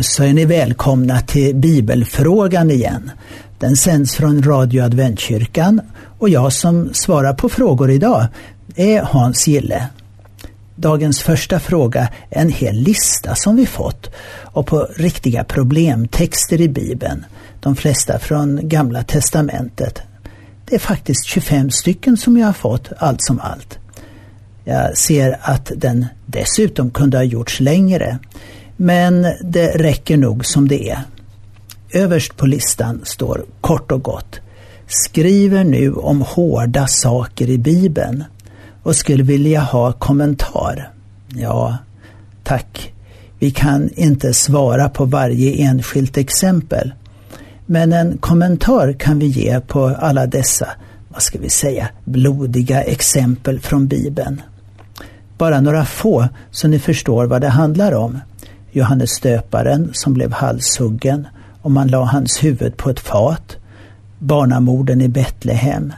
så är ni välkomna till Bibelfrågan igen. Den sänds från Radio Adventkyrkan och jag som svarar på frågor idag är Hans Gille. Dagens första fråga är en hel lista som vi fått och på riktiga problemtexter i Bibeln. De flesta från Gamla testamentet. Det är faktiskt 25 stycken som jag har fått allt som allt. Jag ser att den dessutom kunde ha gjorts längre. Men det räcker nog som det är. Överst på listan står kort och gott: skriver nu om hårda saker i Bibeln och skulle vilja ha kommentar. Ja, tack. Vi kan inte svara på varje enskilt exempel. Men en kommentar kan vi ge på alla dessa, vad ska vi säga, blodiga exempel från Bibeln. Bara några få så ni förstår vad det handlar om. Johannes Döparen som blev halshuggen och man la hans huvud på ett fat. Barnamorden i Betlehem.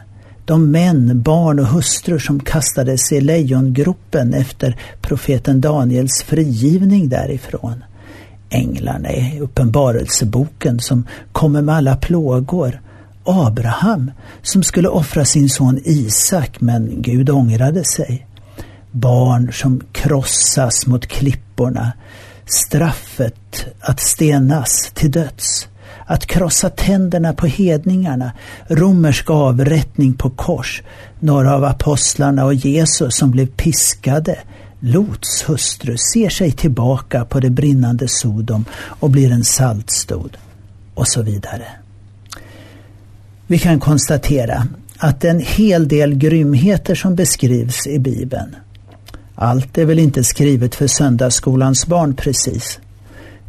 De män, barn och hustrur som kastades i lejongropen efter profeten Daniels frigivning därifrån. Änglarna i uppenbarelseboken som kommer med alla plågor. Abraham som skulle offra sin son Isak men Gud ångrade sig. Barn som krossas mot klipporna. Straffet att stenas till döds, att krossa tänderna på hedningarna, romersk avrättning på kors, några av apostlarna och Jesus som blev piskade. Lots hustru ser sig tillbaka på det brinnande Sodom och blir en saltstod, och så vidare. Vi kan konstatera att en hel del grymheter som beskrivs i Bibeln. Allt är väl inte skrivet för söndagsskolans barn precis.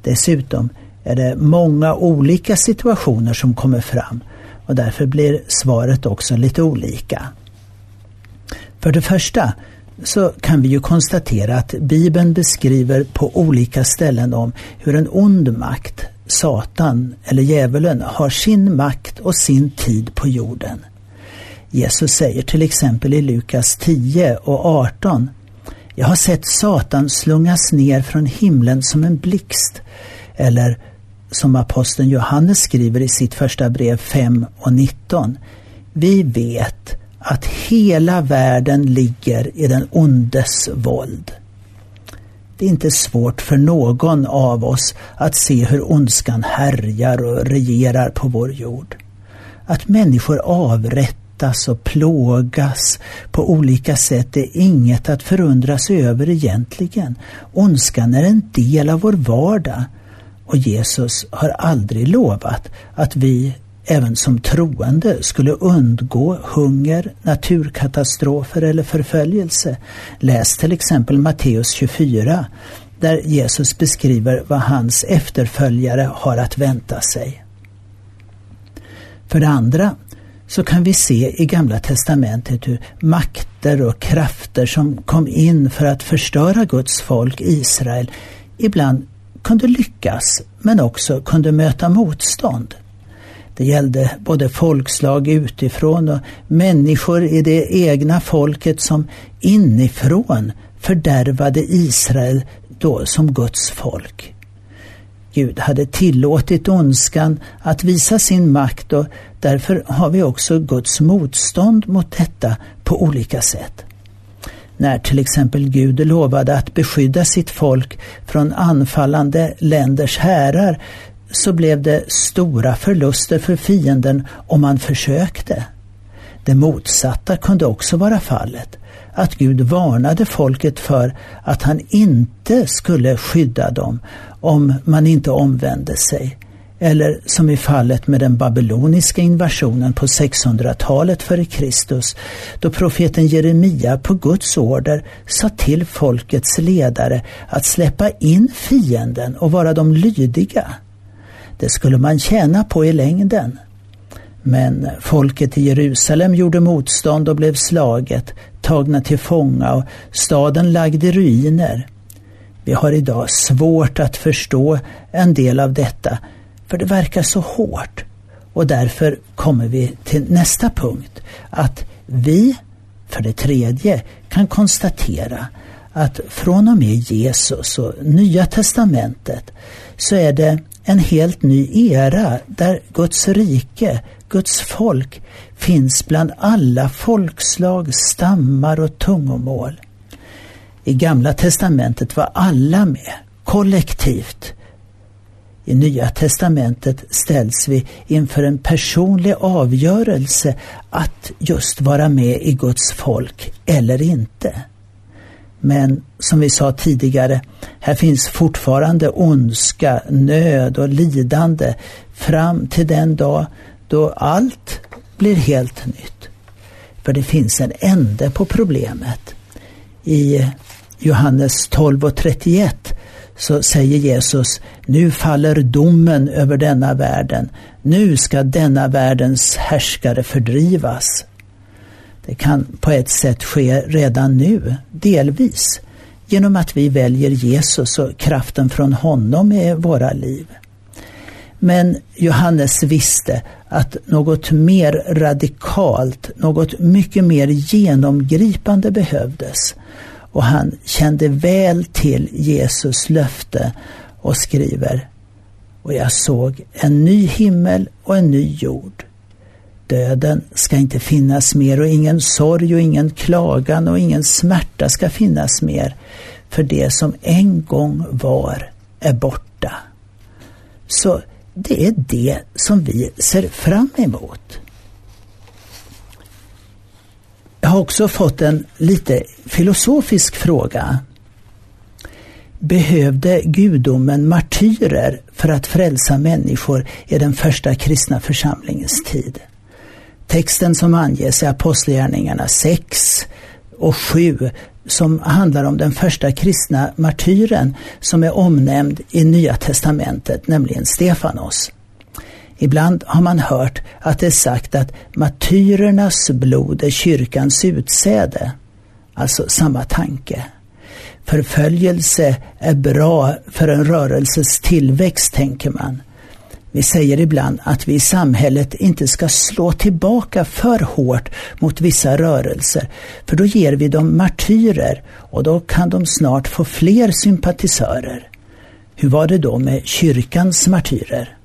Dessutom är det många olika situationer som kommer fram och därför blir svaret också lite olika. För det första så kan vi ju konstatera att Bibeln beskriver på olika ställen om hur en ond makt, Satan eller djävulen, har sin makt och sin tid på jorden. Jesus säger till exempel i Lukas 10 och 18: jag har sett Satan slungas ner från himlen som en blixt. Eller som aposteln Johannes skriver i sitt första brev 5 och 19. Vi vet att hela världen ligger i den ondes våld. Det är inte svårt för någon av oss att se hur ondskan härjar och regerar på vår jord. Att människor avrättas och plågas på olika sätt är inget att förundras över egentligen. Ondskan är en del av vår vardag. Och Jesus har aldrig lovat att vi även som troende skulle undgå hunger, naturkatastrofer eller förföljelse. Läs till exempel Matteus 24 där Jesus beskriver vad hans efterföljare har att vänta sig. För det andra så kan vi se i Gamla testamentet hur makter och krafter som kom in för att förstöra Guds folk Israel ibland kunde lyckas men också kunde möta motstånd. Det gällde både folkslag utifrån och människor i det egna folket som inifrån fördärvade Israel då som Guds folk. Gud hade tillåtit ondskan att visa sin makt och därför har vi också Guds motstånd mot detta på olika sätt. När till exempel Gud lovade att beskydda sitt folk från anfallande länders härar så blev det stora förluster för fienden om man försökte. Det motsatta kunde också vara fallet, att Gud varnade folket för att han inte skulle skydda dem om man inte omvände sig. Eller som i fallet med den babyloniska invasionen på 600-talet före Kristus, då profeten Jeremia på Guds order sa till folkets ledare att släppa in fienden och vara de lydiga. Det skulle man tjäna på i längden. Men folket i Jerusalem gjorde motstånd och blev slaget, tagna till fånga och staden lagd i ruiner. Vi har idag svårt att förstå en del av detta, för det verkar så hårt, och därför kommer vi till nästa punkt, att vi för det tredje kan konstatera att från och med Jesus och Nya Testamentet så är det en helt ny era där Guds rike, Guds folk finns bland alla folkslag, stammar och tungomål. I Gamla Testamentet var alla med, kollektivt. I Nya Testamentet ställs vi inför en personlig avgörelse att just vara med i Guds folk eller inte. Men som vi sa tidigare, här finns fortfarande ondska, nöd och lidande fram till den dag då allt blir helt nytt. För det finns en ände på problemet. I Johannes 12:31 så säger Jesus: nu faller domen över denna världen. Nu ska denna världens härskare fördrivas. Det kan på ett sätt ske redan nu, delvis, genom att vi väljer Jesus och kraften från honom i våra liv. Men Johannes visste att något mer radikalt, något mycket mer genomgripande behövdes. Och han kände väl till Jesus löfte och skriver: och jag såg en ny himmel och en ny jord. Döden ska inte finnas mer och ingen sorg och ingen klagan och ingen smärta ska finnas mer. För det som en gång var är borta. Så det är det som vi ser fram emot. Jag har också fått en lite filosofisk fråga. Behövde gudomen martyrer för att frälsa människor i den första kristna församlingens tid? Texten som anges i Apostlagärningarna 6 och 7 som handlar om den första kristna martyren som är omnämnd i Nya Testamentet, nämligen Stefanos. Ibland har man hört att det är sagt att martyrernas blod är kyrkans utsäde. Alltså samma tanke. Förföljelse är bra för en rörelses tillväxt, tänker man. Vi säger ibland att vi i samhället inte ska slå tillbaka för hårt mot vissa rörelser, för då ger vi dem martyrer och då kan de snart få fler sympatisörer. Hur var det då med kyrkans martyrer?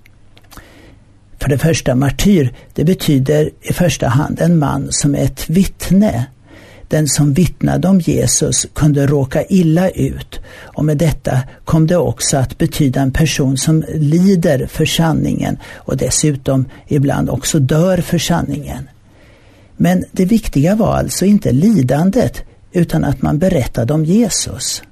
För det första, martyr, det betyder i första hand en man som är ett vittne. Den som vittnade om Jesus kunde råka illa ut, och med detta kom det också att betyda en person som lider för sanningen och dessutom ibland också dör för sanningen. Men det viktiga var alltså inte lidandet utan att man berättade om Jesus.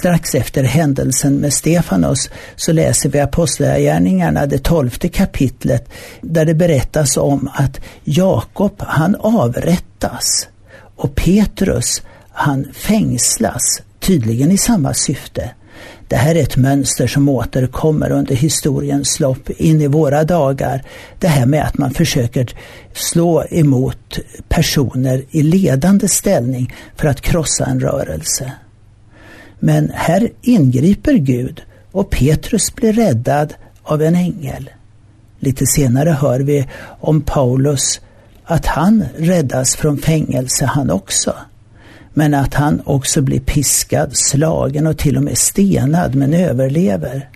Strax efter händelsen med Stefanos så läser vi Apostlagärningarna, det 12:e kapitlet, där det berättas om att Jakob, han avrättas och Petrus, han fängslas, tydligen i samma syfte. Det här är ett mönster som återkommer under historiens lopp in i våra dagar. Det här med att man försöker slå emot personer i ledande ställning för att krossa en rörelse. Men här ingriper Gud och Petrus blir räddad av en ängel. Lite senare hör vi om Paulus att han räddas från fängelse han också. Men att han också blir piskad, slagen och till och med stenad, men överlever.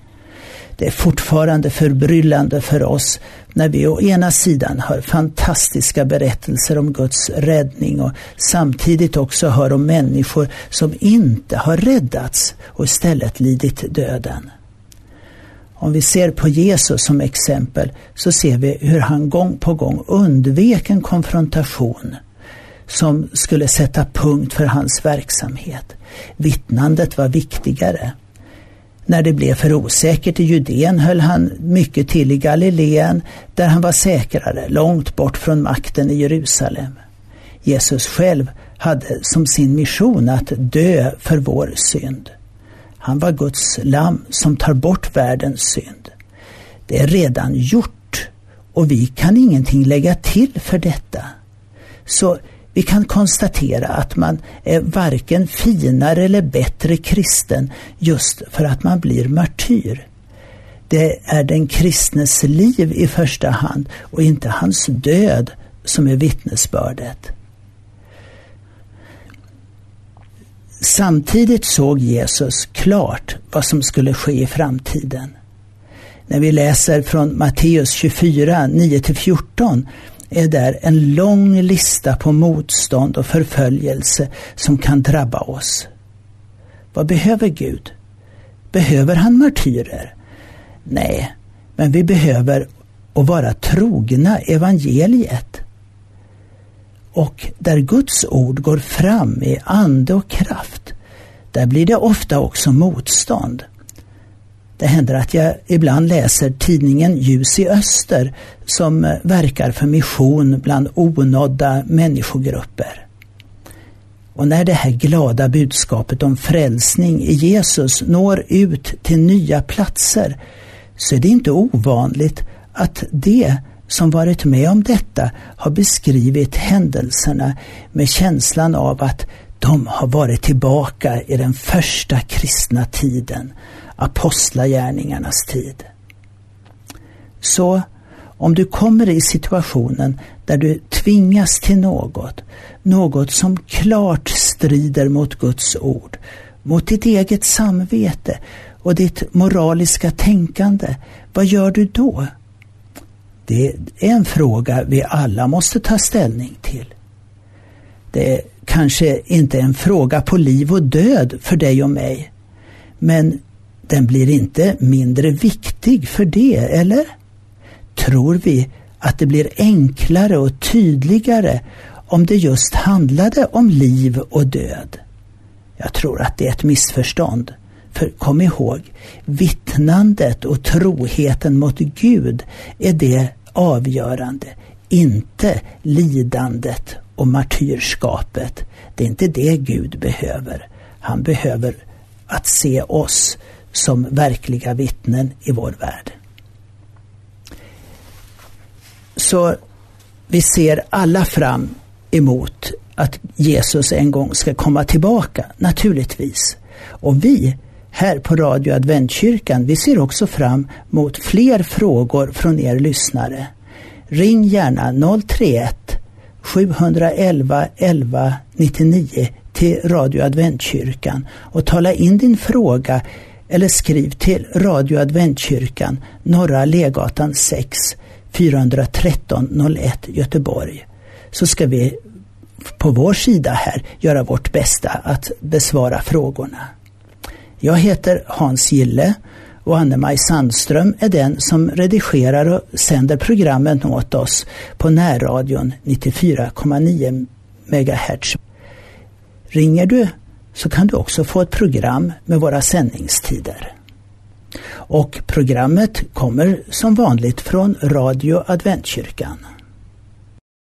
Det är fortfarande förbryllande för oss när vi å ena sidan hör fantastiska berättelser om Guds räddning och samtidigt också hör om människor som inte har räddats och istället lidit döden. Om vi ser på Jesus som exempel så ser vi hur han gång på gång undvek en konfrontation som skulle sätta punkt för hans verksamhet. Vittnandet var viktigare. När det blev för osäkert i Judén höll han mycket till i Galileen där han var säkrare, långt bort från makten i Jerusalem. Jesus själv hade som sin mission att dö för vår synd. Han var Guds lamm som tar bort världens synd. Det är redan gjort och vi kan ingenting lägga till för detta. Så vi kan konstatera att man är varken finare eller bättre kristen just för att man blir martyr. Det är den kristnes liv i första hand och inte hans död som är vittnesbördet. Samtidigt såg Jesus klart vad som skulle ske i framtiden. När vi läser från Matteus 24, 9-14 är där en lång lista på motstånd och förföljelse som kan drabba oss. Vad behöver Gud? Behöver han martyrer? Nej, men vi behöver att vara trogna evangeliet. Och där Guds ord går fram i ande och kraft, där blir det ofta också motstånd. Det händer att jag ibland läser tidningen Ljus i Öster som verkar för mission bland onådda människogrupper. Och när det här glada budskapet om frälsning i Jesus når ut till nya platser, så är det inte ovanligt att det som varit med om detta har beskrivit händelserna med känslan av att de har varit tillbaka i den första kristna tiden, apostlagärningarnas tid. Så om du kommer i situationen där du tvingas till något som klart strider mot Guds ord, mot ditt eget samvete och ditt moraliska tänkande, vad gör du då? Det är en fråga vi alla måste ta ställning till. Det är kanske inte en fråga på liv och död för dig och mig, men den blir inte mindre viktig för det, eller? Tror vi att det blir enklare och tydligare om det just handlade om liv och död? Jag tror att det är ett missförstånd. För kom ihåg, vittnandet och troheten mot Gud är det avgörande, inte lidandet och martyrskapet. Det är inte det Gud behöver. Han behöver att se oss som verkliga vittnen i vår värld. Så vi ser alla fram emot att Jesus en gång ska komma tillbaka, naturligtvis. Och vi här på Radio Adventkyrkan, vi ser också fram mot fler frågor från er lyssnare. Ring gärna 031 711 11 99 till Radio Adventkyrkan och tala in din fråga eller skriv till Radio Adventkyrkan, Norra Legatan 6, 413 01 Göteborg. Så ska vi på vår sida här göra vårt bästa att besvara frågorna. Jag heter Hans Gille och Anne-Mai Sandström är den som redigerar och sänder programmen åt oss på Närradion 94,9 MHz. Ringer du så kan du också få ett program med våra sändningstider. Och programmet kommer som vanligt från Radio Adventkyrkan.